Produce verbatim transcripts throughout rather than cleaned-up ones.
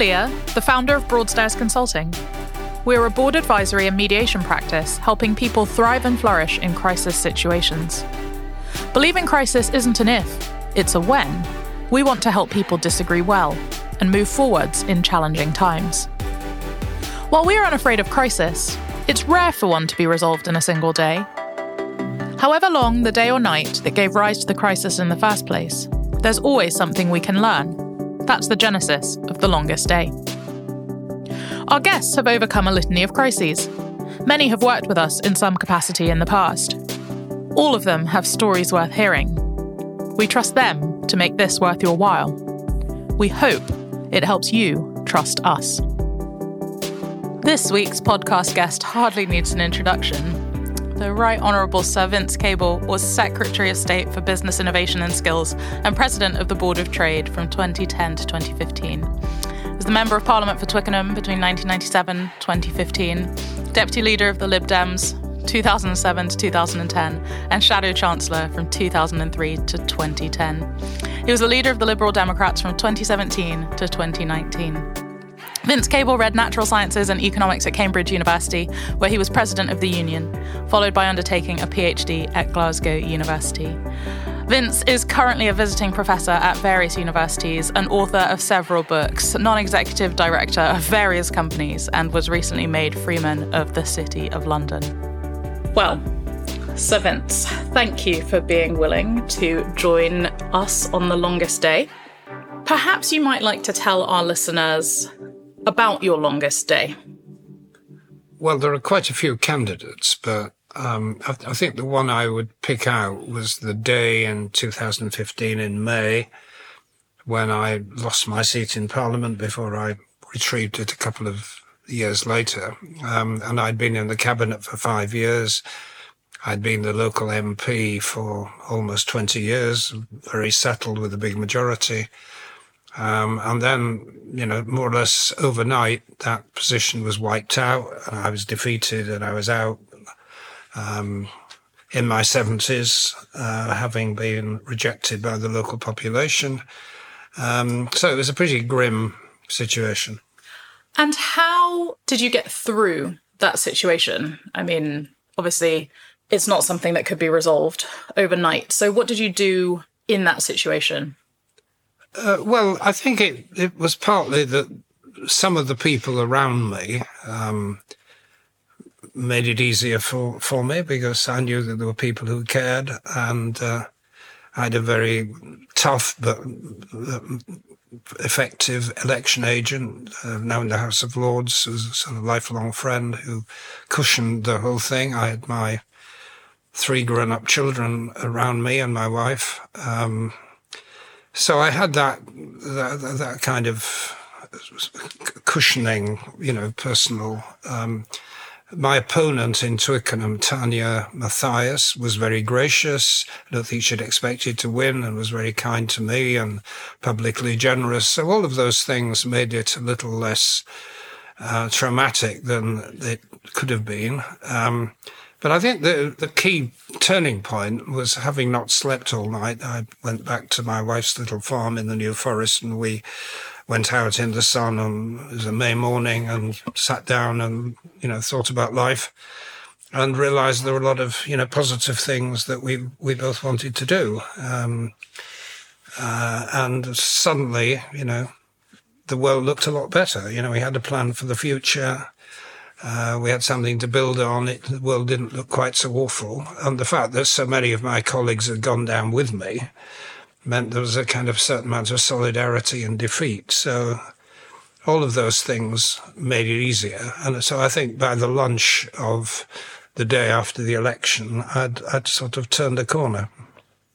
Leah, the founder of Broadstairs Consulting. We're a board advisory and mediation practice helping people thrive and flourish in crisis situations. Believing crisis isn't an if, it's a when. We want to help people disagree well and move forwards in challenging times. While we're unafraid of crisis, it's rare for one to be resolved in a single day. However long the day or night that gave rise to the crisis in the first place, there's always something we can learn. That's the genesis of The Longest Day. Our guests have overcome a litany of crises. Many have worked with us in some capacity in the past. All of them have stories worth hearing. We trust them to make this worth your while. We hope it helps you trust us. This week's podcast guest hardly needs an introduction. The Right Honourable Sir Vince Cable was Secretary of State for Business Innovation and Skills and President of the Board of Trade from twenty ten to twenty fifteen. He was the Member of Parliament for Twickenham between nineteen ninety-seven and twenty fifteen, Deputy Leader of the Lib Dems two thousand seven to two thousand ten, and Shadow Chancellor from two thousand three to twenty ten. He was the leader of the Liberal Democrats from twenty seventeen to twenty nineteen. Vince Cable read natural sciences and economics at Cambridge University, where he was president of the union, followed by undertaking a PhD at Glasgow University. Vince is currently a visiting professor at various universities and author of several books, non-executive director of various companies, and was recently made Freeman of the City of London. Well, Sir Vince, thank you for being willing to join us on The Longest Day. Perhaps you might like to tell our listeners about your longest day. Well, there are quite a few candidates, but um, I, th- I think the one I would pick out was the day in two thousand fifteen in May when I lost my seat in Parliament before I retrieved it a couple of years later. Um, and I'd been in the Cabinet for five years. I'd been the local M P for almost twenty years, very settled with a big majority. Um, and then, you know, more or less overnight, that position was wiped out and I was defeated and I was out um, in my seventies, uh, having been rejected by the local population. Um, so it was a pretty grim situation. And how did you get through that situation? I mean, obviously, it's not something that could be resolved overnight. So what did you do in that situation? Uh, well, I think it, it was partly that some of the people around me um, made it easier for, for me because I knew that there were people who cared, and uh, I had a very tough but effective election agent, uh, now in the House of Lords, who was a sort of lifelong friend who cushioned the whole thing. I had my three grown-up children around me and my wife. Um So I had that, that that kind of cushioning, you know, personal. Um, my opponent in Twickenham, Tanya Matthias, was very gracious. I don't think she'd expected to win and was very kind to me and publicly generous. So all of those things made it a little less uh, traumatic than it could have been. Um, But I think the the key turning point was, having not slept all night, I went back to my wife's little farm in the New Forest and we went out in the sun, and it was a May morning, and sat down and, you know, thought about life and realised there were a lot of, you know, positive things that we, we both wanted to do. Um, uh, and suddenly, you know, the world looked a lot better. You know, we had a plan for the future. Uh, we had something to build on. It, the world didn't look quite so awful. And the fact that so many of my colleagues had gone down with me meant there was a kind of certain amount of solidarity in defeat. So all of those things made it easier. And so I think by the lunch of the day after the election, I'd, I'd sort of turned a corner.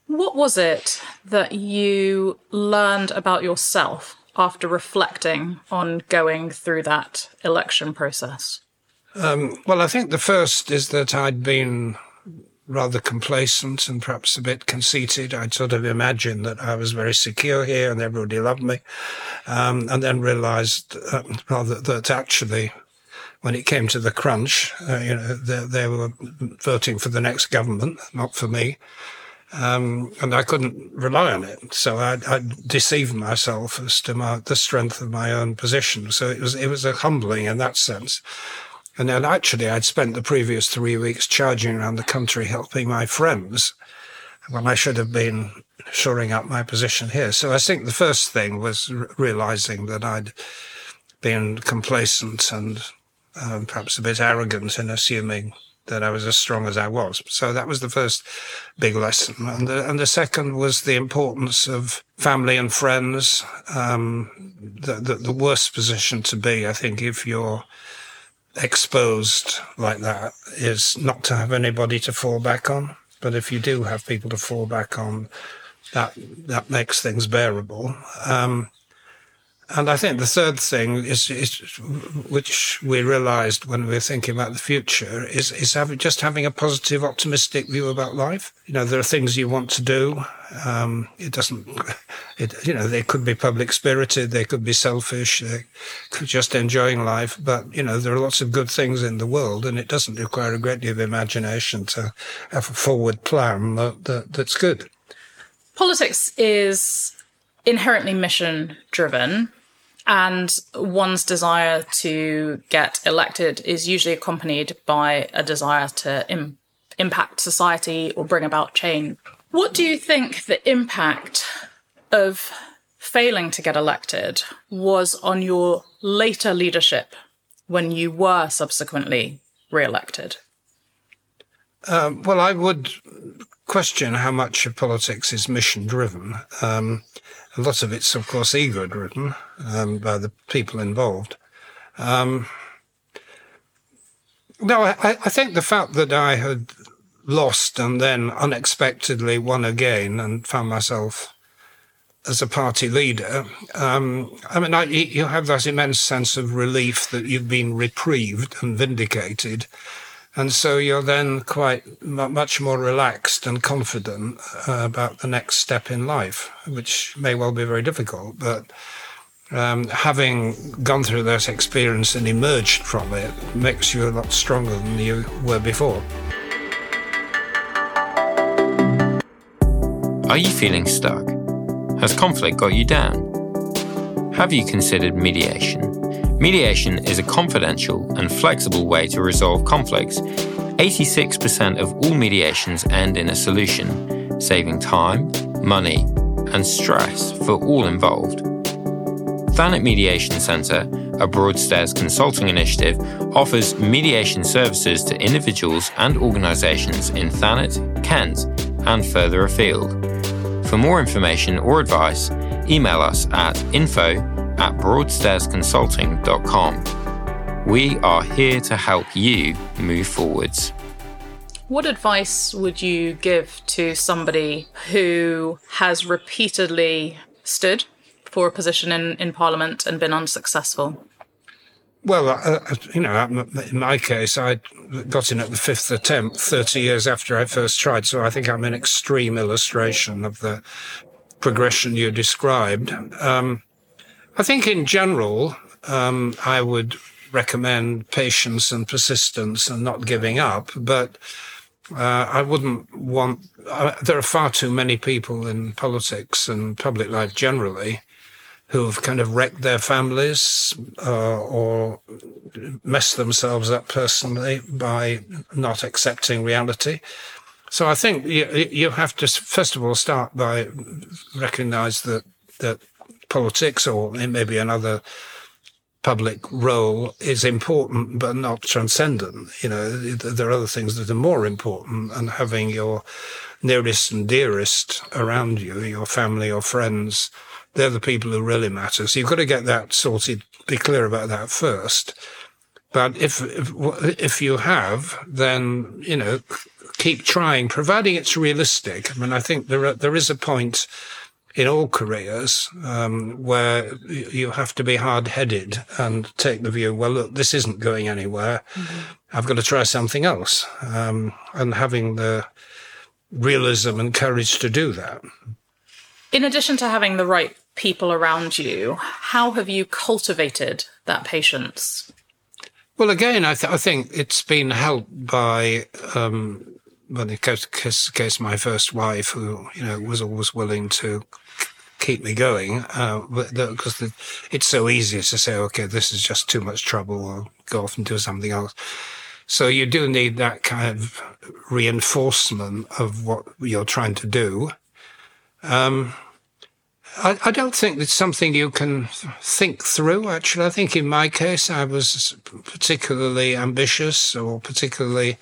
What was it that you learned about yourself after reflecting on going through that election process? Um, well, I think the first is that I'd been rather complacent and perhaps a bit conceited. I'd sort of imagined that I was very secure here and everybody loved me, um, and then realised uh, rather that actually, when it came to the crunch, uh, you know, they, they were voting for the next government, not for me. Um, and I couldn't rely on it. So I, I deceived myself as to my, the strength of my own position. So it was, it was a humbling in that sense. And then actually I'd spent the previous three weeks charging around the country helping my friends when I should have been shoring up my position here. So I think the first thing was r- realizing that I'd been complacent and um, perhaps a bit arrogant in assuming that I was as strong as I was. So that was the first big lesson. And the, and the second was the importance of family and friends, um, the, the, the worst position to be, I think, if you're exposed like that, is not to have anybody to fall back on. But if you do have people to fall back on, that that makes things bearable. Um, and I think the third thing is, is, which we realised when we were thinking about the future, is is having, just having a positive, optimistic view about life. You know, there are things you want to do. Um, it doesn't, it, you know, they could be public-spirited, they could be selfish, they could just enjoying life. But, you know, there are lots of good things in the world, and it doesn't require a great deal of imagination to have a forward plan that, that that's good. Politics is inherently mission-driven, and one's desire to get elected is usually accompanied by a desire to im- impact society or bring about change. What do you think the impact of failing to get elected was on your later leadership when you were subsequently re-elected? Um, well, I would question how much of politics is mission-driven. Um, a lot of it's, of course, ego-driven um, by the people involved. Um, no, I, I think the fact that I had lost and then unexpectedly won again and found myself as a party leader, um, I mean, I, you have that immense sense of relief that you've been reprieved and vindicated. And so you're then quite much more relaxed and confident uh, about the next step in life, which may well be very difficult. But um, having gone through that experience and emerged from it makes you a lot stronger than you were before. Are you feeling stuck? Has conflict got you down? Have you considered mediation? Mediation is a confidential and flexible way to resolve conflicts. eighty-six percent of all mediations end in a solution, saving time, money, and stress for all involved. Thanet Mediation Centre, a Broadstairs Consulting initiative, offers mediation services to individuals and organisations in Thanet, Kent, and further afield. For more information or advice, email us at info at broadstairs consulting dot com. We are here to help you move forwards. What advice would you give to somebody who has repeatedly stood for a position in, in Parliament and been unsuccessful? Well, uh, you know, in my case, I got in at the fifth attempt thirty years after I first tried, so I think I'm an extreme illustration of the progression you described. Um, I think in general, um, I would recommend patience and persistence and not giving up, but uh, I wouldn't want... Uh, there are far too many people in politics and public life generally who have kind of wrecked their families uh, or messed themselves up personally by not accepting reality. So I think you, you have to, first of all, start by recognise that that politics, or maybe another public role, is important but not transcendent. You know, there are other things that are more important, and having your nearest and dearest around you, your family, your friends, they're the people who really matter. So you've got to get that sorted, be clear about that first. But if if, if you have, then, you know, keep trying, providing it's realistic. I mean, I think there are, there is a point in all careers, um, where you have to be hard-headed and take the view, well, look, this isn't going anywhere. Mm-hmm. I've got to try something else. Um, and having the realism and courage to do that. In addition to having the right people around you, how have you cultivated that patience? Well, again, I, th- I think it's been helped by um, when it came to my first wife, who, you know, was always willing to keep me going, because uh, it's so easy to say, okay, this is just too much trouble, or go off and do something else. So you do need that kind of reinforcement of what you're trying to do. Um, I, I don't think it's something you can think through, actually. I think in my case, I was particularly ambitious or particularly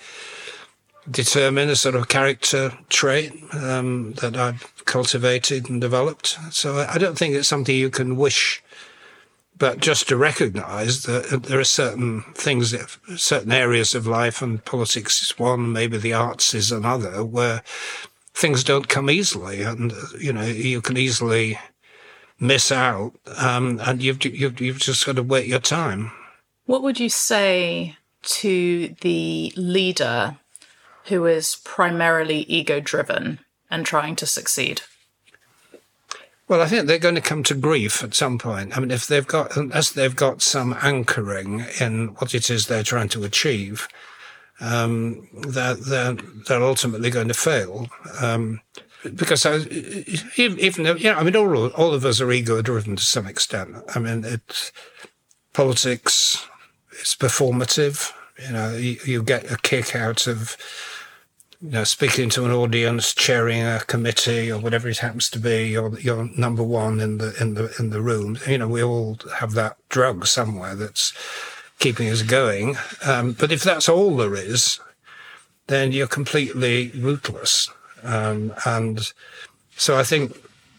determined, a sort of character trait um, that I've cultivated and developed. So I don't think it's something you can wish, but just to recognize that there are certain things, that, certain areas of life, and politics is one, maybe the arts is another, where things don't come easily, and you know you can easily miss out, um, and you've, you've you've just got to wait your time. What would you say to the leader who is primarily ego-driven and trying to succeed? Well, I think they're going to come to grief at some point. I mean, if they've got unless they've got some anchoring in what it is they're trying to achieve. Um, they're, they're, they're ultimately going to fail. Um, because I, even, you know, I mean, all, all of us are ego-driven to some extent. I mean, it's politics, it's performative. You know, you, you get a kick out of, you know, speaking to an audience, chairing a committee or whatever it happens to be. You're, you're number one in the, in the, in the room. You know, we all have that drug somewhere that's keeping us going, um, but if that's all there is, then you're completely rootless. Um, and so I think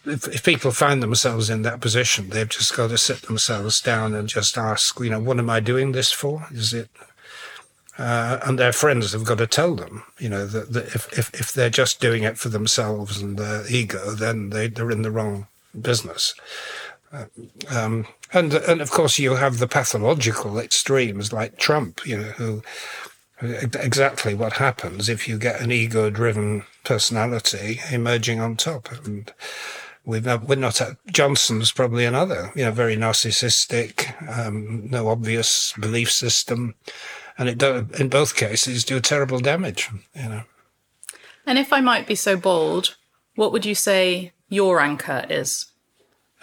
if, if people find themselves in that position, they've just got to sit themselves down and just ask, you know, what am I doing this for? Is it? Uh, and their friends have got to tell them, you know, that, that if, if if they're just doing it for themselves and their ego, then they, they're in the wrong business. Um, and and of course you have the pathological extremes like Trump, you know, who exactly what happens if you get an ego-driven personality emerging on top. And we've not, we're not at, Johnson's probably another, you know, very narcissistic, um, no obvious belief system, and it do, in both cases do terrible damage, you know. And if I might be so bold, what would you say your anchor is?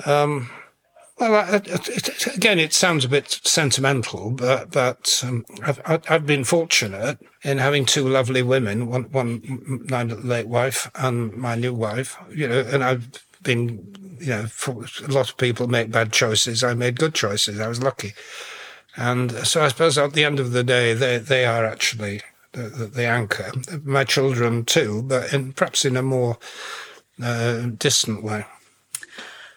Um, well, it, it, again, it sounds a bit sentimental, but but um, I've, I've been fortunate in having two lovely women, one, one my late wife and my new wife. You know, and I've been, you know, for, a lot of people make bad choices. I made good choices. I was lucky, and so I suppose at the end of the day, they they are actually the, the, the anchor. My children too, but in, perhaps in a more uh, distant way.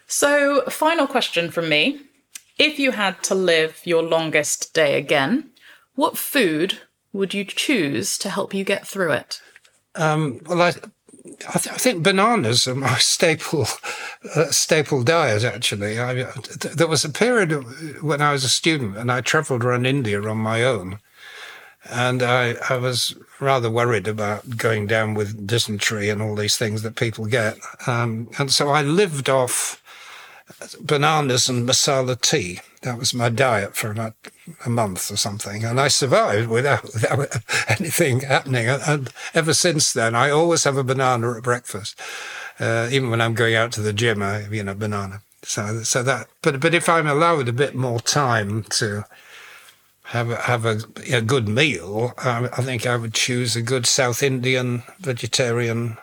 So, final question from me. If you had to live your longest day again, what food would you choose to help you get through it? Um, well, I, I, th- I think bananas are my staple uh, staple diet, actually. I, th- there was a period when I was a student and I travelled around India on my own. And I, I was rather worried about going down with dysentery and all these things that people get. Um, and so I lived off bananas and masala tea. That was my diet for about a month or something. And I survived without, without anything happening. And ever since then, I always have a banana at breakfast. Uh, even when I'm going out to the gym, I have, you know, banana. So, so that, but, but if I'm allowed a bit more time to have a, have a, a good meal, I, I think I would choose a good South Indian vegetarian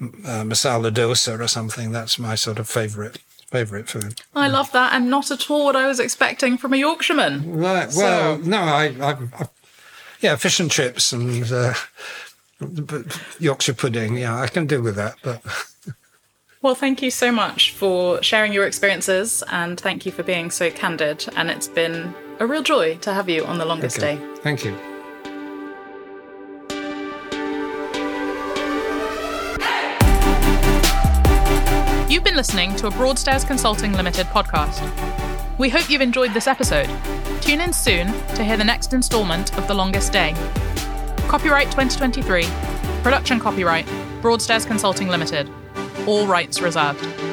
uh, masala dosa or something. That's my sort of favourite favourite food. I yeah. love that, and not at all what I was expecting from a Yorkshireman. Right. So. Well, no, I, I, I, yeah, fish and chips and uh, Yorkshire pudding. Yeah, I can do with that, but. Well, thank you so much for sharing your experiences, and thank you for being so candid. And it's been a real joy to have you on The Longest okay. Day. Thank you. You've been listening to a Broadstairs Consulting Limited podcast. We hope you've enjoyed this episode. Tune in soon to hear the next instalment of The Longest Day. Copyright twenty twenty-three. Production copyright Broadstairs Consulting Limited. All rights reserved.